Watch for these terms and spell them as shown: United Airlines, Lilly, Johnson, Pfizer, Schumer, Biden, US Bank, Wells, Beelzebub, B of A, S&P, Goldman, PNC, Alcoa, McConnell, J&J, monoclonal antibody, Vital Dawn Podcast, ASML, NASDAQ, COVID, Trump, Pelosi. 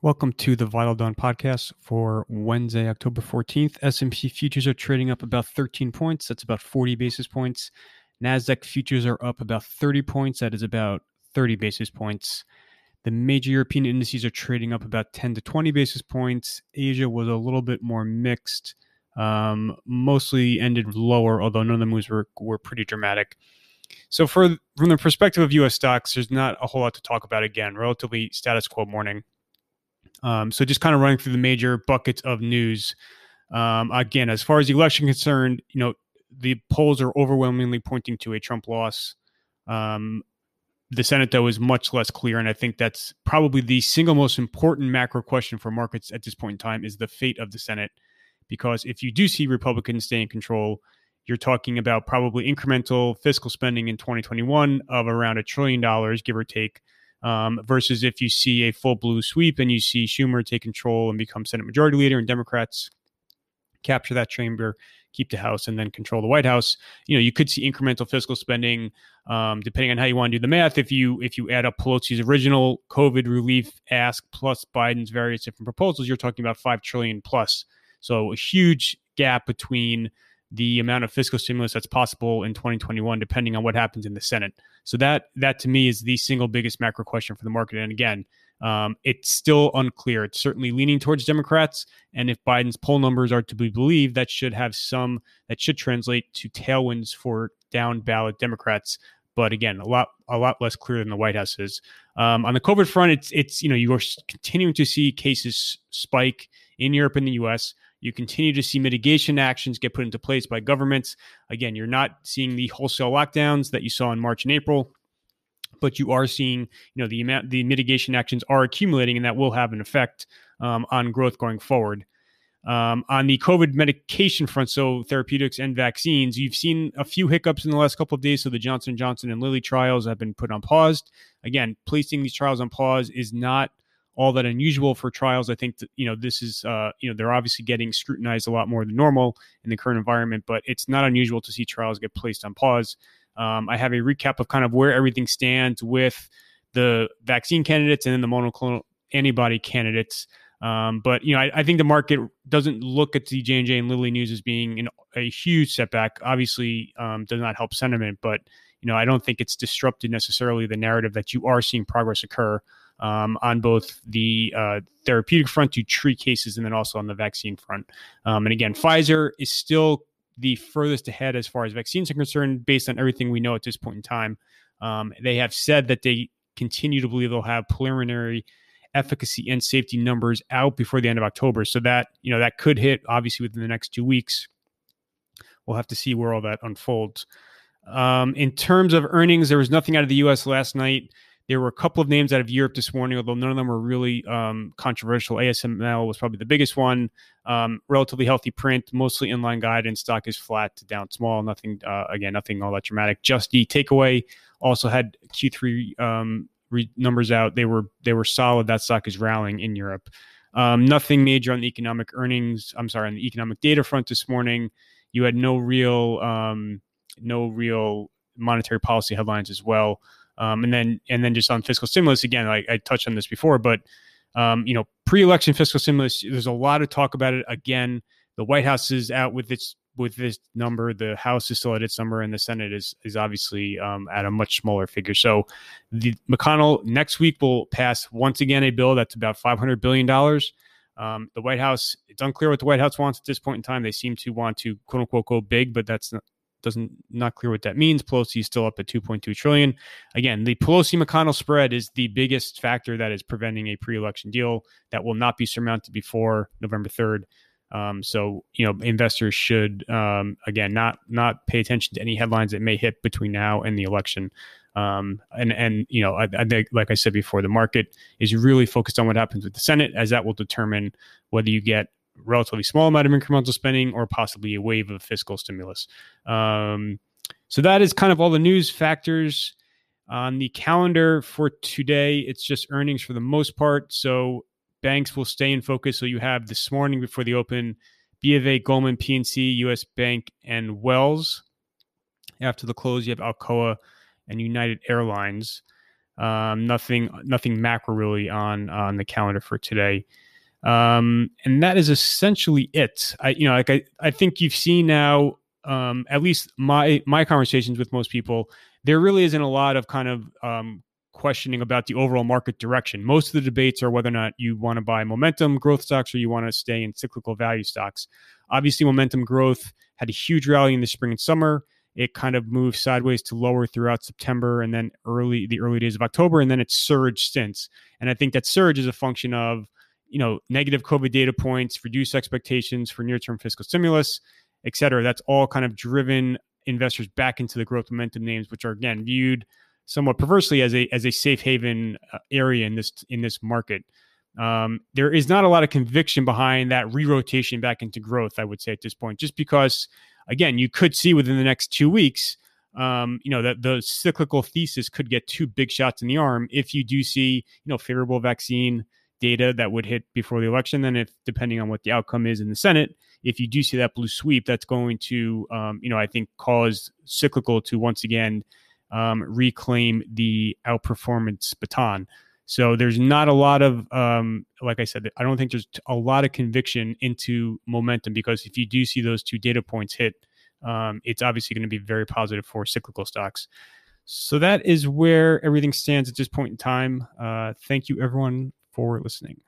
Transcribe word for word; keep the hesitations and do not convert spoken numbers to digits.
Welcome to the Vital Dawn Podcast for Wednesday, October fourteenth. S and P futures are trading up about thirteen points. That's about forty basis points. NASDAQ futures are up about thirty points. That is about thirty basis points. The major European indices are trading up about ten to twenty basis points. Asia was a little bit more mixed, um, mostly ended lower, although none of the moves were, were pretty dramatic. So for, from the perspective of U S stocks, there's not a whole lot to talk about again. Relatively status quo morning. Um, so just kind of running through the major buckets of news. Um, again, as far as the election concerned, you know, the polls are overwhelmingly pointing to a Trump loss. Um, the Senate, though, is much less clear. And I think that's probably the single most important macro question for markets at this point in time is the fate of the Senate. Because if you do see Republicans stay in control, you're talking about probably incremental fiscal spending in twenty twenty-one of around a trillion dollars, give or take. Um, versus if you see a full blue sweep and you see Schumer take control and become Senate Majority Leader and Democrats capture that chamber, keep the House, and then control the White House, you know, you could see incremental fiscal spending, um, depending on how you want to do the math. If you if you add up Pelosi's original COVID relief ask plus Biden's various different proposals, you're talking about five trillion dollars plus. So a huge gap between the amount of fiscal stimulus that's possible in twenty twenty-one, depending on what happens in the Senate. So that, that to me is the single biggest macro question for the market. And again, um, it's still unclear. It's certainly leaning towards Democrats. And if Biden's poll numbers are to be believed, that should have some, that should translate to tailwinds for down ballot Democrats. But again, a lot, a lot less clear than the White House is. Um, on the COVID front, it's, it's, you know, you are continuing to see cases spike in Europe and the U S. You continue to see mitigation actions get put into place by governments. Again, you're not seeing the wholesale lockdowns that you saw in March and April, but you are seeing, you know, the amount, the mitigation actions are accumulating, and that will have an effect um, on growth going forward. Um, on the COVID medication front, so therapeutics and vaccines, you've seen a few hiccups in the last couple of days. So the Johnson, Johnson and Lilly trials have been put on pause. Again, placing these trials on pause is not all that unusual for trials. I think that, you know, this is, uh, you know, they're obviously getting scrutinized a lot more than normal in the current environment, but it's not unusual to see trials get placed on pause. Um, I have a recap of kind of where everything stands with the vaccine candidates and then the monoclonal antibody candidates. Um, but, you know, I, I think the market doesn't look at the J and J and Lilly news as being an, a huge setback. Obviously, um, does not help sentiment, but, you know, I don't think it's disrupted necessarily the narrative that you are seeing progress occur Um, on both the uh, therapeutic front to treat cases and then also on the vaccine front. Um, and again, Pfizer is still the furthest ahead as far as vaccines are concerned, based on everything we know at this point in time. Um, they have said that they continue to believe they'll have preliminary efficacy and safety numbers out before the end of October. So that, you know, that could hit obviously within the next two weeks. We'll have to see where all that unfolds. Um, in terms of earnings, there was nothing out of the U S last night. There were a couple of names out of Europe this morning, although none of them were really um, controversial. A S M L was probably the biggest one. Um, relatively healthy print, mostly inline guidance. Stock is flat to down small. Nothing, uh, again, nothing all that dramatic. Just the takeaway also had Q three um, re- numbers out. They were they were solid. That stock is rallying in Europe. Um, nothing major on the economic earnings. I'm sorry, on the economic data front this morning. You had no real um, no real monetary policy headlines as well. Um, and then, and then just on fiscal stimulus, again, I, I touched on this before, but, um, you know, pre-election fiscal stimulus, there's a lot of talk about it. Again, the White House is out with its, with this number, the House is still at its number, and the Senate is, is obviously, um, at a much smaller figure. So the McConnell next week will pass once again, a bill that's about five hundred billion dollars. Um, the White House, it's unclear what the White House wants at this point in time. They seem to want to quote unquote go big, but that's not, doesn't not clear what that means. Pelosi is still up at two point two trillion. Again, the Pelosi McConnell spread is the biggest factor that is preventing a pre-election deal that will not be surmounted before November third. Um, so, you know, investors should, um, again, not, not pay attention to any headlines that may hit between now and the election. Um, and, and, you know, I, I think, like I said before, the market is really focused on what happens with the Senate, as that will determine whether you get relatively small amount of incremental spending or possibly a wave of fiscal stimulus. Um, so that is kind of all the news factors on the calendar for today. It's just earnings for the most part. So banks will stay in focus. So you have this morning before the open, B of A, Goldman, P N C, U S Bank, and Wells. After the close, you have Alcoa and United Airlines. Um, nothing, nothing macro really on on the calendar for today. Um, and that is essentially it. I, you know, like I, I think you've seen now, um, at least my my conversations with most people, there really isn't a lot of kind of um, questioning about the overall market direction. Most of the debates are whether or not you want to buy momentum growth stocks or you want to stay in cyclical value stocks. Obviously, momentum growth had a huge rally in the spring and summer. It kind of moved sideways to lower throughout September and then early the early days of October, and then it surged since. And I think that surge is a function of, you know, negative COVID data points, reduced expectations for near-term fiscal stimulus, et cetera. That's all kind of driven investors back into the growth momentum names, which are, again, viewed somewhat perversely as a as a safe haven area in this in this market. Um, there is not a lot of conviction behind that re-rotation back into growth, I would say, at this point, just because, again, you could see within the next two weeks, um, you know, that the cyclical thesis could get two big shots in the arm if you do see, you know, favorable vaccine data that would hit before the election. Then, if depending on what the outcome is in the Senate, if you do see that blue sweep, that's going to, um, you know, I think cause cyclical to once again um, reclaim the outperformance baton. So there's not a lot of, um, like I said, I don't think there's a lot of conviction into momentum, because if you do see those two data points hit, um, it's obviously going to be very positive for cyclical stocks. So that is where everything stands at this point in time. Uh, thank you, everyone, for listening.